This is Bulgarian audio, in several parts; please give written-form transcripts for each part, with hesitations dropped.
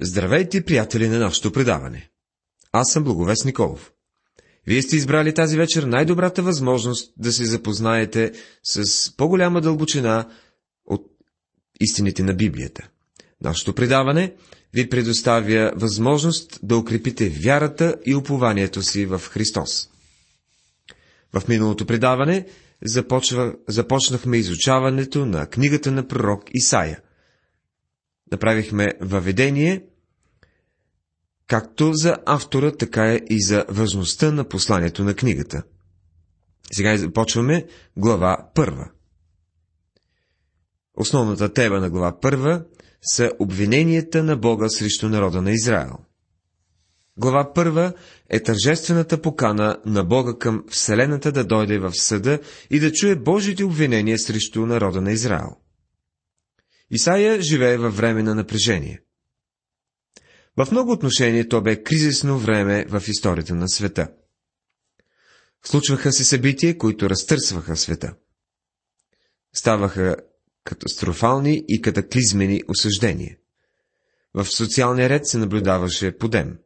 Здравейте, приятели на нашето предаване! Аз съм Благовест Николов. Вие сте избрали тази вечер най-добрата възможност да се запознаете с по-голяма дълбочина от истините на Библията. Нашето предаване ви предоставя възможност да укрепите вярата и упованието си в Христос. В миналото предаване започнахме изучаването на книгата на пророк Исаия. Направихме въведение, както за автора, така и за важността на посланието на книгата. Сега започваме глава 1. Основната тема на глава 1 са обвиненията на Бога срещу народа на Израил. Глава 1 е тържествената покана на Бога към Вселената да дойде в съда и да чуе Божите обвинения срещу народа на Израил. Исаия живее във време на напрежение. В много отношения то бе кризисно време в историята на света. Случваха се събития, които разтърсваха света. Ставаха катастрофални и катаклизмени осъждения. В социалния ред се наблюдаваше подем.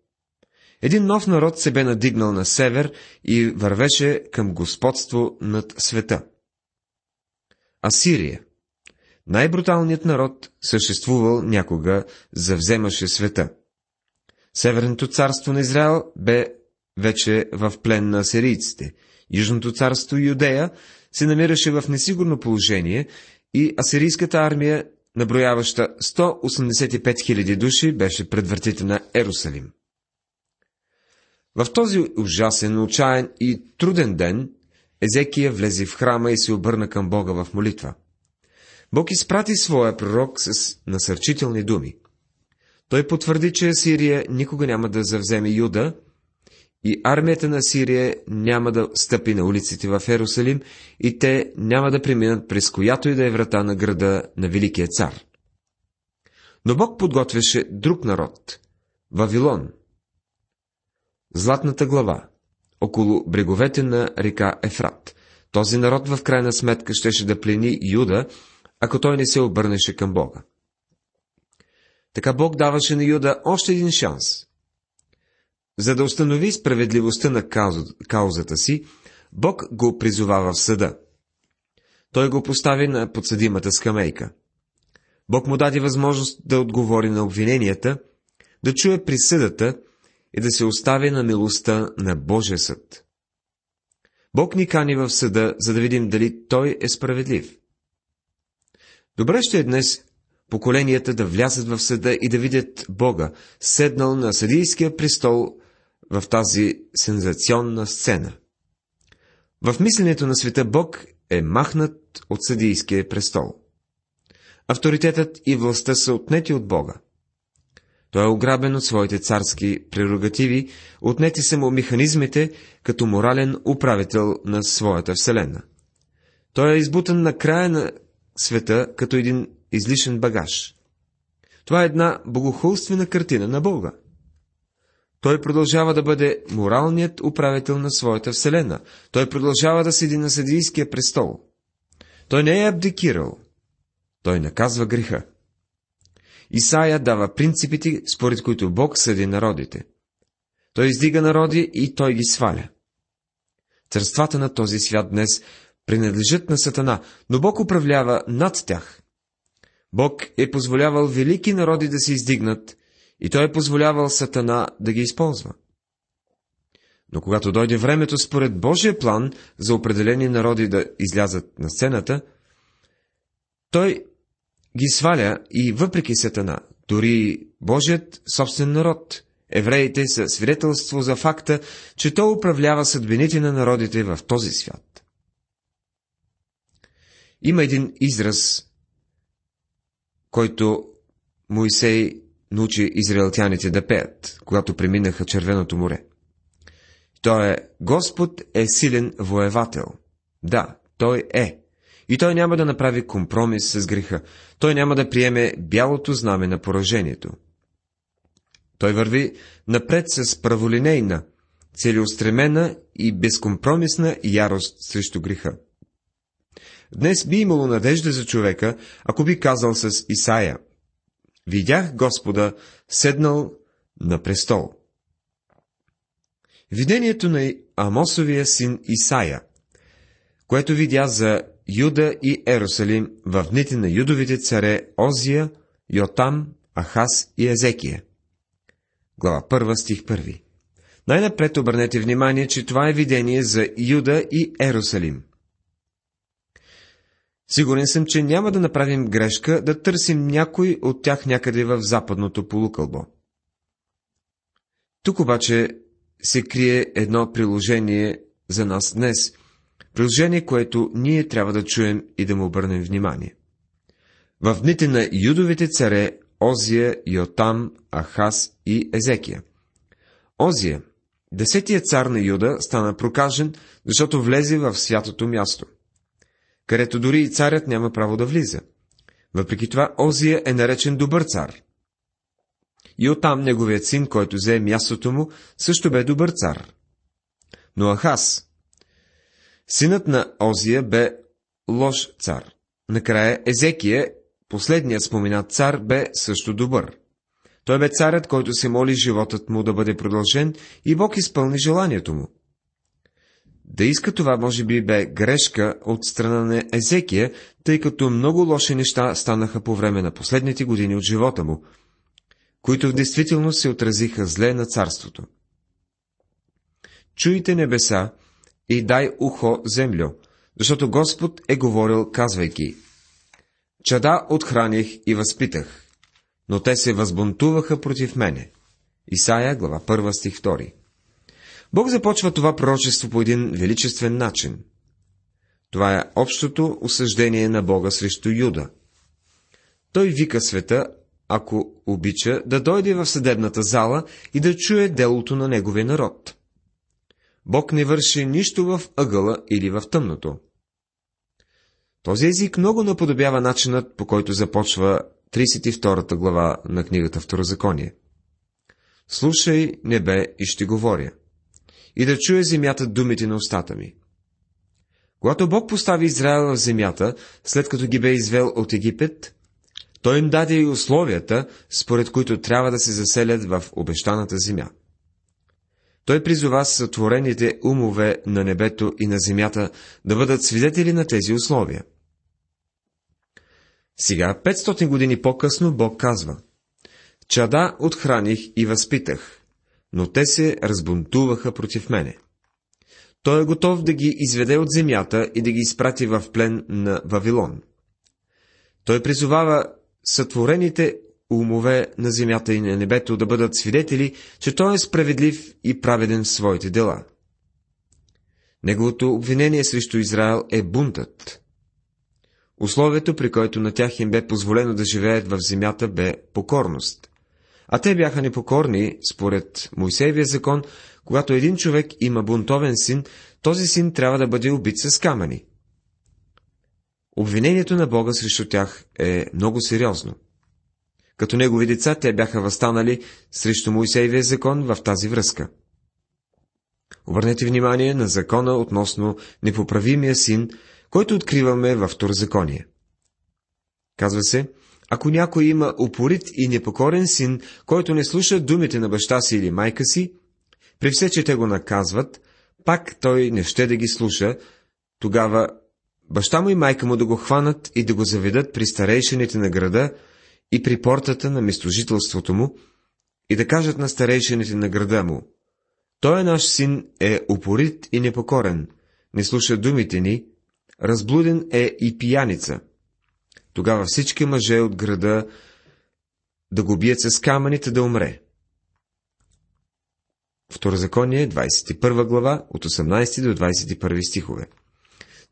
Един нов народ се бе надигнал на север и вървеше към господство над света. Асирия, най-бруталният народ, съществувал някога, завземаше света. Северното царство на Израил бе вече в плен на асирийците. Южното царство Иудея се намираше в несигурно положение и асирийската армия, наброяваща 185 000 души, беше пред вратите на Иерусалим. В този ужасен, отчаян и труден ден, Езекия влезе в храма и се обърна към Бога в молитва. Бог изпрати своя пророк с насърчителни думи. Той потвърди, че Асирия никога няма да завземе Юда и армията на Асирия няма да стъпи на улиците в Иерусалим и те няма да преминат през която и да е врата на града на Великия цар. Но Бог подготвяше друг народ – Вавилон, златната глава, около бреговете на река Евфрат. Този народ в крайна сметка щеше да плени Юда, ако той не се обърнеше към Бога. Така Бог даваше на Юда още един шанс. За да установи справедливостта на каузата си, Бог го призовава в съда. Той го постави на подсъдимата скамейка. Бог му даде възможност да отговори на обвиненията, да чуе присъдата и да се остави на милостта на Божия съд. Бог ни кани в съда, за да видим дали той е справедлив. Добре ще е днес поколенията да влязат в съда и да видят Бога, седнал на съдийския престол в тази сензационна сцена. В мисленето на света Бог е махнат от съдийския престол. Авторитетът и властта са отнети от Бога. Той е ограбен от своите царски прерогативи, отнети са му механизмите като морален управител на своята вселена. Той е избутан на края на света като един излишен багаж. Това е една богохулствена картина на Бога. Той продължава да бъде моралният управител на своята вселена. Той продължава да седи на съдийския престол. Той не е абдикирал. Той наказва греха. Исаия дава принципите, според които Бог съди народите. Той издига народи и той ги сваля. Царствата на този свят днес принадлежат на Сатана, но Бог управлява над тях. Бог е позволявал велики народи да се издигнат и той е позволявал Сатана да ги използва. Но когато дойде времето според Божия план за определени народи да излязат на сцената, той ги сваля и въпреки Сатана, дори Божият собствен народ. Евреите са свидетелство за факта, че той управлява съдбините на народите в този свят. Има един израз, който Моисей научи израелтяните да пеят, когато преминаха Червеното море. Той е Господ е силен воевател. Да, той е. И той няма да направи компромис с греха. Той няма да приеме бялото знаме на поражението. Той върви напред с праволинейна, целеустремена и безкомпромисна ярост срещу греха. Днес би имало надежда за човека, ако би казал с Исаия: видях Господа седнал на престол. Видението на Амосовия син Исаия, което видя за Юда и Иерусалим в дните на юдовите царе Озия, Йотам, Ахаз и Езекия. Глава 1, стих 1. Най-напред обърнете внимание, че това е видение за Юда и Иерусалим. Сигурен съм, че няма да направим грешка да търсим някой от тях някъде в западното полукълбо. Тук обаче се крие едно приложение за нас днес, приложение, което ние трябва да чуем и да му обърнем внимание. В дните на юдовите царе Озия, Йотам, Ахаз и Езекия. Озия, 10-тият цар на Юда, стана прокажен, защото влезе в святото място, където дори и царят няма право да влиза. Въпреки това Озия е наречен добър цар. И оттам неговият син, който взе мястото му, също бе добър цар. Но Ахаз, синът на Озия, бе лош цар. Накрая Езекия, последният споменат цар, бе също добър. Той бе царят, който се моли животът му да бъде продължен и Бог изпълни желанието му. Да иска това, може би, бе грешка от страна на Езекия, тъй като много лоши неща станаха по време на последните години от живота му, които в действителност се отразиха зле на царството. Чуйте небеса и дай ухо землю, защото Господ е говорил, казвайки: чада отхраних и възпитах, но те се възбунтуваха против мене. Исаия, глава 1, стих 2. Бог започва това пророчество по един величествен начин. Това е общото осъждение на Бога срещу Юда. Той вика света, ако обича, да дойде в съдебната зала и да чуе делото на неговия народ. Бог не върши нищо в ъгъла или в тъмното. Този език много наподобява начинът, по който започва 32-та глава на книгата Второзаконие. Слушай, небе, и ще говоря, и да чуе земята думите на устата ми. Когато Бог постави Израил в земята, след като ги бе извел от Египет, той им даде и условията, според които трябва да се заселят в обещаната земя. Той призова сътворените умове на небето и на земята да бъдат свидетели на тези условия. Сега, 500 години по-късно, Бог казва: чада отхраних и възпитах, но те се разбунтуваха против мене. Той е готов да ги изведе от земята и да ги изпрати в плен на Вавилон. Той призовава сътворените умове на земята и на небето да бъдат свидетели, че той е справедлив и праведен в своите дела. Неговото обвинение срещу Израил е бунтът. Условието, при което на тях им бе позволено да живеят в земята, бе покорност. А те бяха непокорни според Мойсеевия закон. Когато един човек има бунтовен син, този син трябва да бъде убит с камъни. Обвинението на Бога срещу тях е много сериозно. Като негови деца, те бяха възстанали срещу Мойсеевия закон в тази връзка. Обърнете внимание на закона относно непоправимия син, който откриваме във Второзаконие. Казва се: ако някой има упорит и непокорен син, който не слуша думите на баща си или майка си, при все, че те го наказват, пак той не ще да ги слуша, тогава баща му и майка му да го хванат и да го заведат при старейшините на града и при портата на местожителството му, и да кажат на старейшините на града му: той, наш син, е упорит и непокорен, не слуша думите ни, разблуден е и пияница. Тогава всички мъже от града да го бият с камъните да умре. Второзаконие, 21 глава, от 18 до 21 стихове.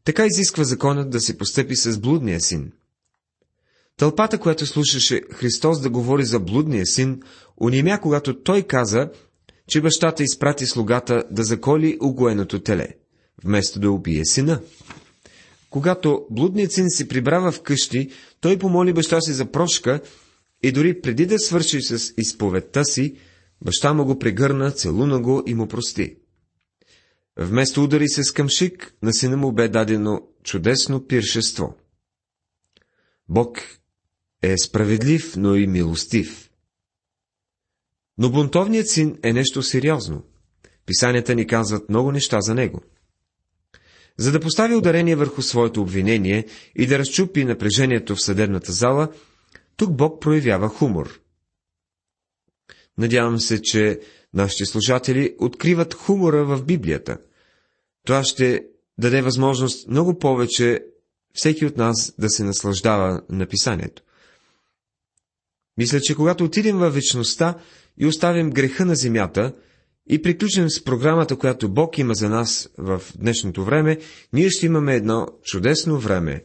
Така изисква законът да се постъпи с блудния син. Тълпата, която слушаше Христос да говори за блудния син, онемя, когато той каза, че бащата изпрати слугата да заколи угоеното теле, вместо да убие сина. Когато блудният син се прибра в къщи, той помоли баща си за прошка и дори преди да свърши с изповедта си, баща му го прегърна, целуна го и му прости. Вместо удари се с камшик, на сина му бе дадено чудесно пиршество. Бог е справедлив, но и милостив. Но бунтовният син е нещо сериозно. Писанията ни казват много неща за него. За да постави ударение върху своето обвинение и да разчупи напрежението в съдебната зала, тук Бог проявява хумор. Надявам се, че нашите служатели откриват хумора в Библията. Това ще даде възможност много повече всеки от нас да се наслаждава на писанието. Мисля, че когато отидем във вечността и оставим греха на земята и приключим с програмата, която Бог има за нас в днешното време, ние ще имаме едно чудесно време.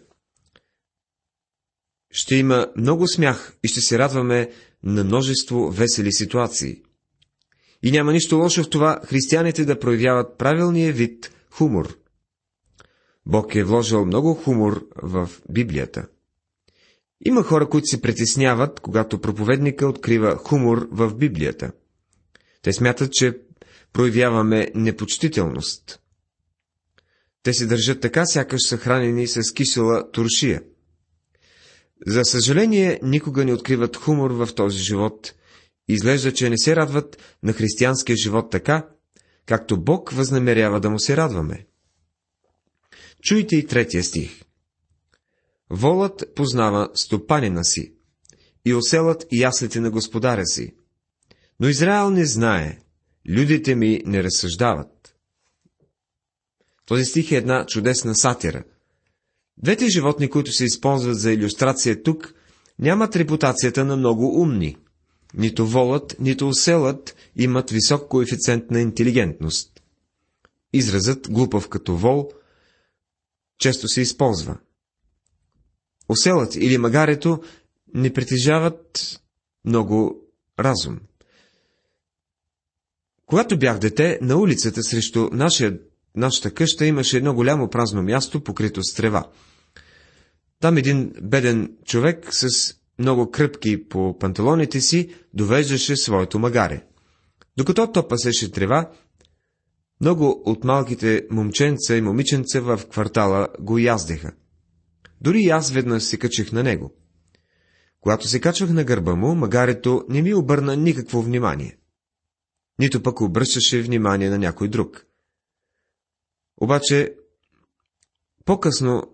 Ще има много смях и ще се радваме на множество весели ситуации. И няма нищо лошо в това християните да проявяват правилния вид хумор. Бог е вложил много хумор в Библията. Има хора, които се притесняват, когато проповедника открива хумор в Библията. Те смятат, че проявяваме непочтителност. Те се държат така, сякаш са хранени с кисела туршия. За съжаление, никога не откриват хумор в този живот. Изглежда, че не се радват на християнския живот така, както Бог възнамерява да му се радваме. Чуйте и 3 стих. Волът познава стопанина си, и оселът яслите на господаря си. Но Израил не знае, людите ми не разсъждават. Този стих е една чудесна сатира. Двете животни, които се използват за илюстрация тук, нямат репутацията на много умни. Нито волът, нито оселът имат висок коефициент на интелигентност. Изразът глупав като вол често се използва. Оселът или магарето не притежават много разум. Когато бях дете, на улицата срещу нашата къща имаше едно голямо празно място, покрито с трева. Там един беден човек с много кръпки по панталоните си довеждаше своето магаре. Докато то пасеше трева, много от малките момченца и момиченца в квартала го яздеха. Дори аз веднъж се качих на него. Когато се качвах на гърба му, магарето не ми обърна никакво внимание. Нито пък обръщаше внимание на някой друг. Обаче, по-късно,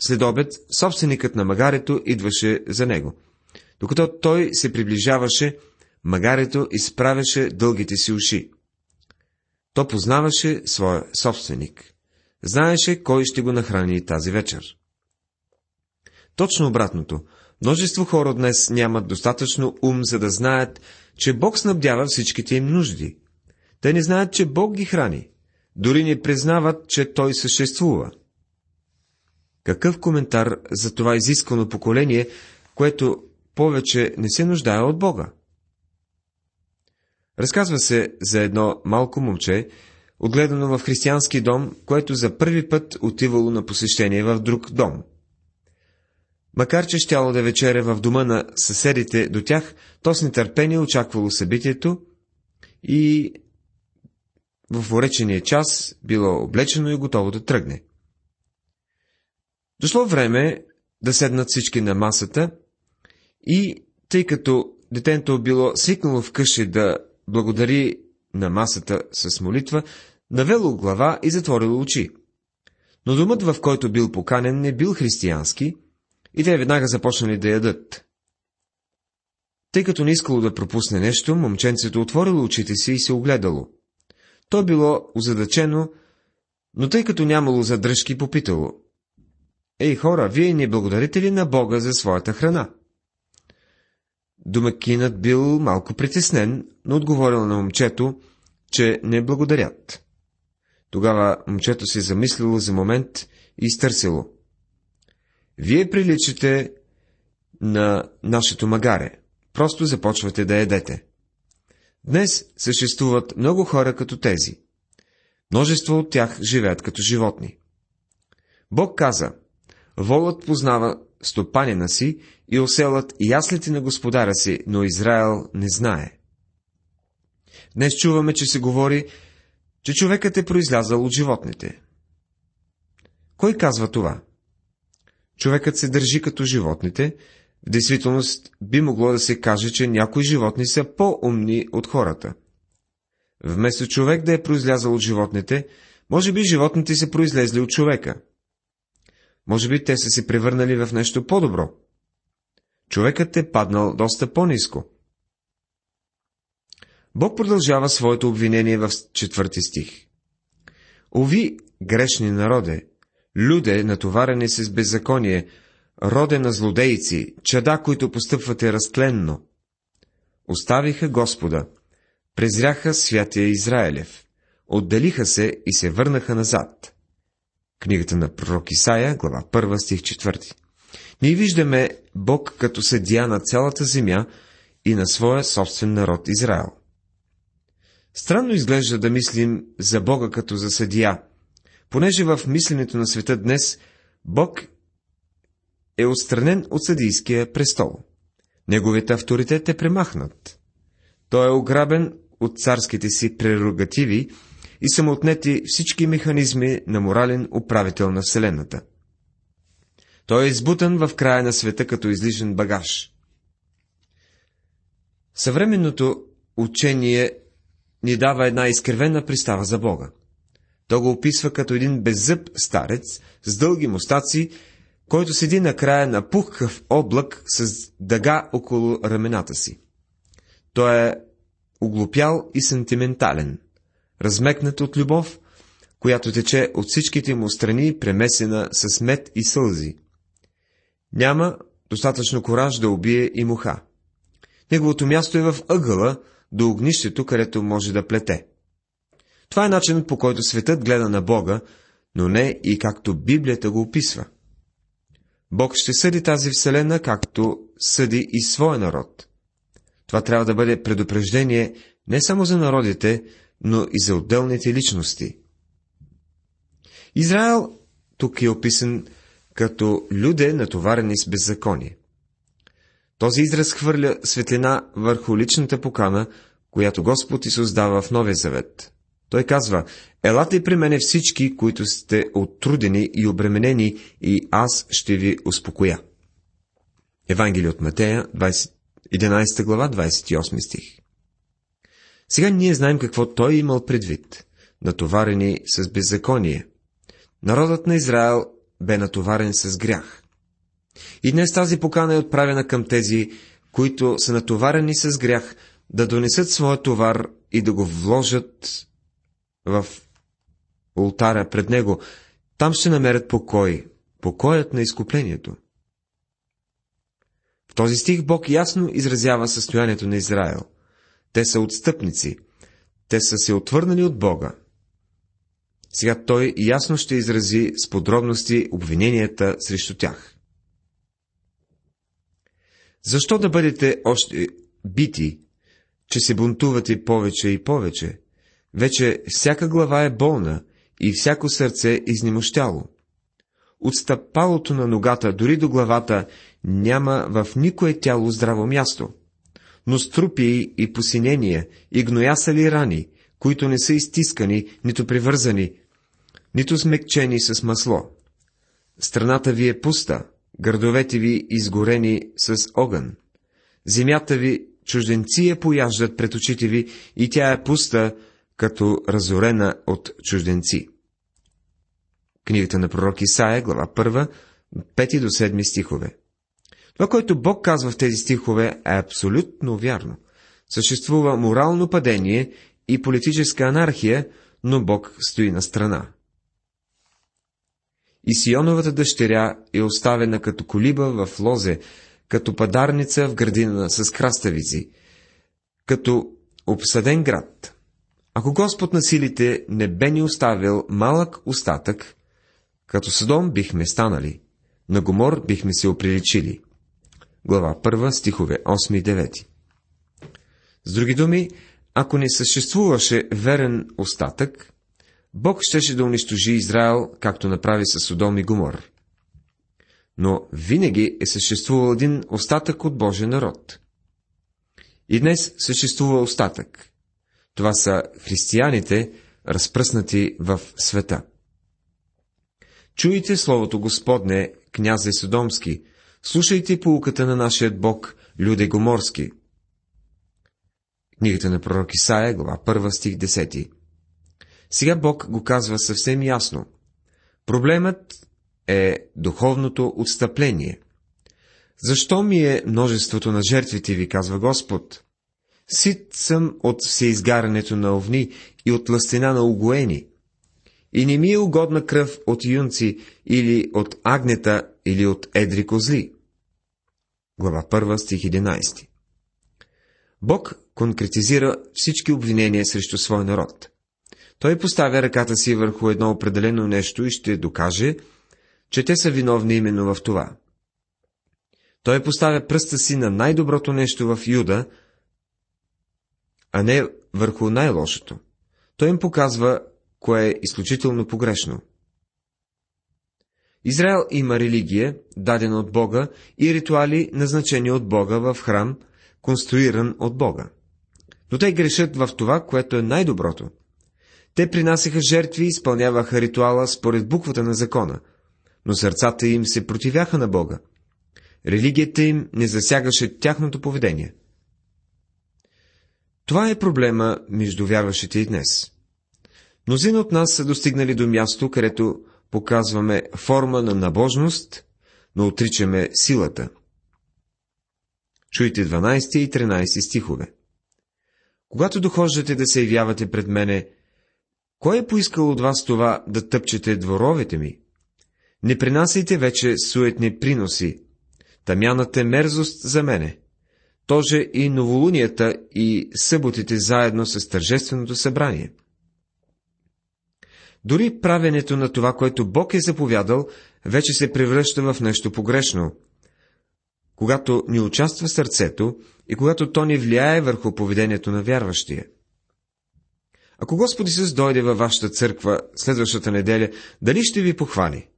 след обед, собственикът на магарето идваше за него. Докато той се приближаваше, магарето изправяше дългите си уши. То познаваше своя собственик. Знаеше кой ще го нахрани тази вечер. Точно обратното. Множество хора днес нямат достатъчно ум, за да знаят, че Бог снабдява всичките им нужди. Те не знаят, че Бог ги храни. Дори не признават, че Той съществува. Какъв коментар за това изискано поколение, което повече не се нуждае от Бога? Разказва се за едно малко момче, отгледано в християнски дом, което за първи път отивало на посещение в друг дом. Макар че щяло да вечеря в дома на съседите до тях, то с нетърпение очаквало събитието и в уречения час било облечено и готово да тръгне. Дошло време да седнат всички на масата и, тъй като детенто било свикнало вкъщи да благодари на масата с молитва, навело глава и затворило очи. Но домът, в който бил поканен, не бил християнски, и те веднага започнали да ядат. Тъй като не искало да пропусне нещо, момченцето отворило очите си и се огледало. То било озадачено, но тъй като нямало задръжки, попитало: „Ей, хора, вие не благодарите ли на Бога за своята храна?“ Домакинът бил малко притеснен, но отговорил на момчето, че не благодарят. Тогава момчето се замислило за момент и изтърсило: „Вие приличате на нашето магаре. Просто започвате да ядете.“ Днес съществуват много хора като тези. Множество от тях живеят като животни. Бог каза: „Волът познава стопанина си и оселът яслите на господаря си, но Израил не знае.“ Днес чуваме, че се говори, че човекът е произлязал от животните. Кой казва това? Човекът се държи като животните, В действителност би могло да се каже, че някои животни са по-умни от хората. Вместо човек да е произлязъл от животните, може би животните са произлезли от човека. Може би те са се превърнали в нещо по-добро. Човекът е паднал доста по-низко. Бог продължава своето обвинение в 4 стих. Ови, грешни народе, люде, натоварени с беззаконие, роде на злодейци, чада, които постъпвате разтленно. Оставиха Господа, презряха святия Израилев, отделиха се и се върнаха назад. Книгата на пророк Исаия, глава 1, стих 4. Ние виждаме Бог като съдия на цялата земя и на своя собствен народ Израил. Странно изглежда да мислим за Бога като за съдия, понеже в мисленето на света днес Бог е отстранен от съдийския престол. Неговият авторитет е премахнат. Той е ограбен от царските си прерогативи и са му отнети всички механизми на морален управител на Вселената. Той е избутан в края на света като излишен багаж. Съвременното учение ни дава една изкривена представа за Бога. Той го описва като един беззъб старец с дълги мустаци, който седи на края на пухкав облак с дъга около рамената си. Той е оглупял и сантиментален, размекнат от любов, която тече от всичките му страни, премесена с мед и сълзи. Няма достатъчно кораж да убие и муха. Неговото място е в ъгъла, до огнището, където може да плете. Това е начинът, по който светът гледа на Бога, но не и както Библията го описва. Бог ще съди тази вселена, както съди и своя народ. Това трябва да бъде предупреждение не само за народите, но и за отделните личности. Израил тук е описан като люде, натоварени с беззаконие. Този израз хвърля светлина върху личната покана, която Господ Исус дава в Новия завет. Той казва: елате при мене всички, които сте оттрудени и обременени, и аз ще ви успокоя. Евангелие от Матея, 11 глава, 28 стих. Сега ние знаем какво той имал предвид. Натоварени с беззаконие. Народът на Израел бе натоварен с грях. И днес тази покана е отправена към тези, които са натоварени с грях, да донесат своя товар и да го вложат в олтара пред него. Там ще намерят покой, покоят на изкуплението. В този стих Бог ясно изразява състоянието на Израил. Те са отстъпници, те са се отвърнали от Бога. Сега той ясно ще изрази с подробности обвиненията срещу тях. Защо да бъдете още бити, че се бунтувате повече и повече? Вече всяка глава е болна и всяко сърце изнемощяло. От стъпалото на ногата дори до главата няма в никое тяло здраво място, но струпи и посинения, и гноясали рани, които не са изтискани, нито привързани, нито смекчени с масло. Страната ви е пуста, градовете ви изгорени с огън. Земята ви чужденци я пояждат пред очите ви, и тя е пуста, като разорена от чужденци. Книгата на пророк Исаия, глава 1, 5 до 7 стихове. Това, което Бог казва в тези стихове, е абсолютно вярно. Съществува морално падение и политическа анархия, но Бог стои на страна. И Сионовата дъщеря е оставена като колиба в лозе, като падарница в градина с краставици, като обсаден град. Ако Господ на силите не бе ни оставил малък остатък, като Содом бихме станали, на Гомор бихме се оприличили. Глава 1, стихове 8 и 9. С други думи, ако не съществуваше верен остатък, Бог щеше да унищожи Израил, както направи със Содом и Гомор. Но винаги е съществувал един остатък от Божия народ. И днес съществува остатък. Това са християните, разпръснати в света. Чуйте словото Господне, князе Содомски, Слушайте поуката на нашия Бог, люде гоморски. Книгата на пророк Исаия, глава 1, стих 10. Сега Бог го казва съвсем ясно. Проблемът е духовното отстъпление. Защо ми е множеството на жертвите ви, казва Господ? Сит съм от всеизгарянето на овни и от лъстена на огоени. И не ми е угодна кръв от юнци или от агнета или от едри козли. Глава 1, стих 11. Бог конкретизира всички обвинения срещу свой народ. Той поставя ръката си върху едно определено нещо и ще докаже, че те са виновни именно в това. Той поставя пръста си на най-доброто нещо в Юда, а не върху най-лошото. Той им показва, кое е изключително погрешно. Израел има религия, дадена от Бога, и ритуали, назначени от Бога в храм, конструиран от Бога. Но те грешат в това, което е най-доброто. Те принасяха жертви и изпълняваха ритуала според буквата на закона, но сърцата им се противяха на Бога. Религията им не засягаше тяхното поведение. Това е проблема между вярващите и днес. Мнозина от нас са достигнали до място, където показваме форма на набожност, но отричаме силата. Чуйте 12 и 13 стихове. Когато дохождате да се явявате пред мене, кой е поискал от вас това да тъпчете дворовете ми? Не принасяйте вече суетни приноси. Тамяната е мерзост за мене. Тоже и новолунията и съботите заедно с тържественото събрание. Дори правенето на това, което Бог е заповядал, вече се превръща в нещо погрешно. Когато ни участва сърцето и когато то ни влияе върху поведението на вярващия. Ако Господ Исус дойде във вашата църква следващата неделя, дали ще ви похвали?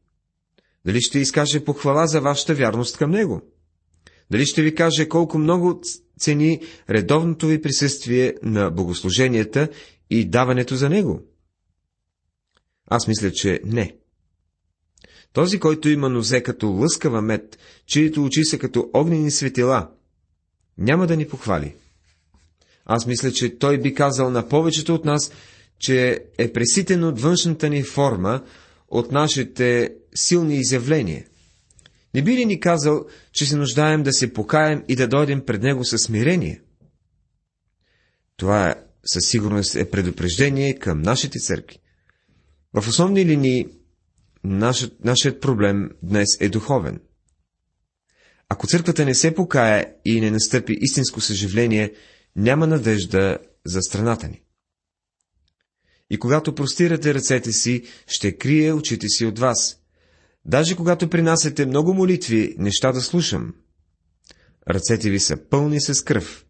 Дали ще изкаже похвала за вашата вярност към Него? Дали ще ви каже колко много цени редовното ви присъствие на богослуженията и даването за Него? Аз мисля, че не. Този, който има нозе като лъскава мед, чието очи са като огнени светила, няма да ни похвали. Аз мисля, че той би казал на повечето от нас, че е преситен от външната ни форма, от нашите силни изявления. Не би ли ни казал, че се нуждаем да се покаем и да дойдем пред него със смирение? Това със сигурност е предупреждение към нашите църкви. В основни линии нашият проблем днес е духовен. Ако църквата не се покая и не настъпи истинско съживление, няма надежда за страната ни. И когато простирате ръцете си, ще крие очите си от вас. Даже когато принасяте много молитви, неща да слушам. Ръцете ви са пълни с кръв.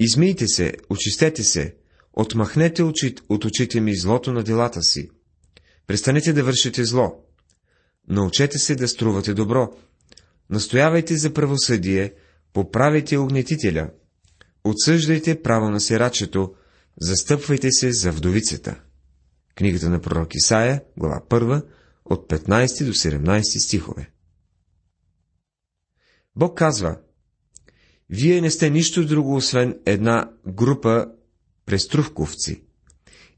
Измийте се, очистете се, отмахнете от очите ми злото на делата си. Престанете да вършите зло. Научете се да струвате добро. Настоявайте за правосъдие, поправете огнетителя. Отсъждайте право на сирачето, застъпвайте се за вдовицата. Книгата на пророк Исаия, глава 1, от 15 до 17 стихове. Бог казва: вие не сте нищо друго, освен една група преструвковци.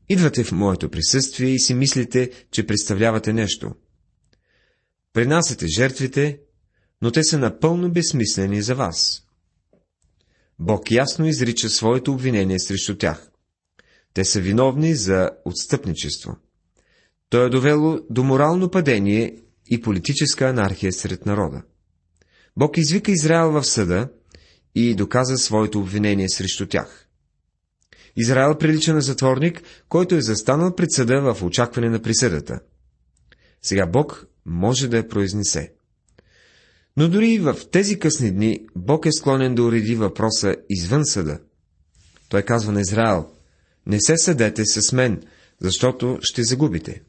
Идвате в моето присъствие и си мислите, че представлявате нещо. Принасяте жертвите, но те са напълно безсмислени за вас. Бог ясно изрича своето обвинение срещу тях. Те са виновни за отстъпничество. То е довело до морално падение и политическа анархия сред народа. Бог извика Израил в съда и доказа своето обвинение срещу тях. Израил прилича на затворник, който е застанал пред съда в очакване на присъдата. Сега Бог може да я произнесе. Но дори и в тези късни дни Бог е склонен да уреди въпроса извън съда. Той казва на Израил: не се съдете с мен, защото ще загубите.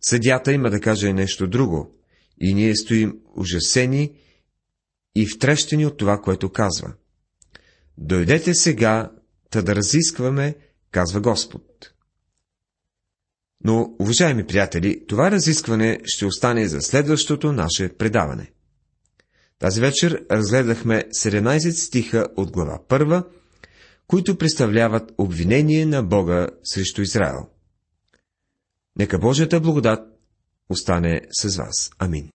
Съдията има да каже нещо друго, и ние стоим ужасени и втрещени от това, което казва. Дойдете сега, та да разискваме, казва Господ. Но, уважаеми приятели, това разискване ще остане за следващото наше предаване. Тази вечер разгледахме 17 стиха от глава 1, които представляват обвинение на Бога срещу Израил. Нека Божията благодат остане с вас. Амин.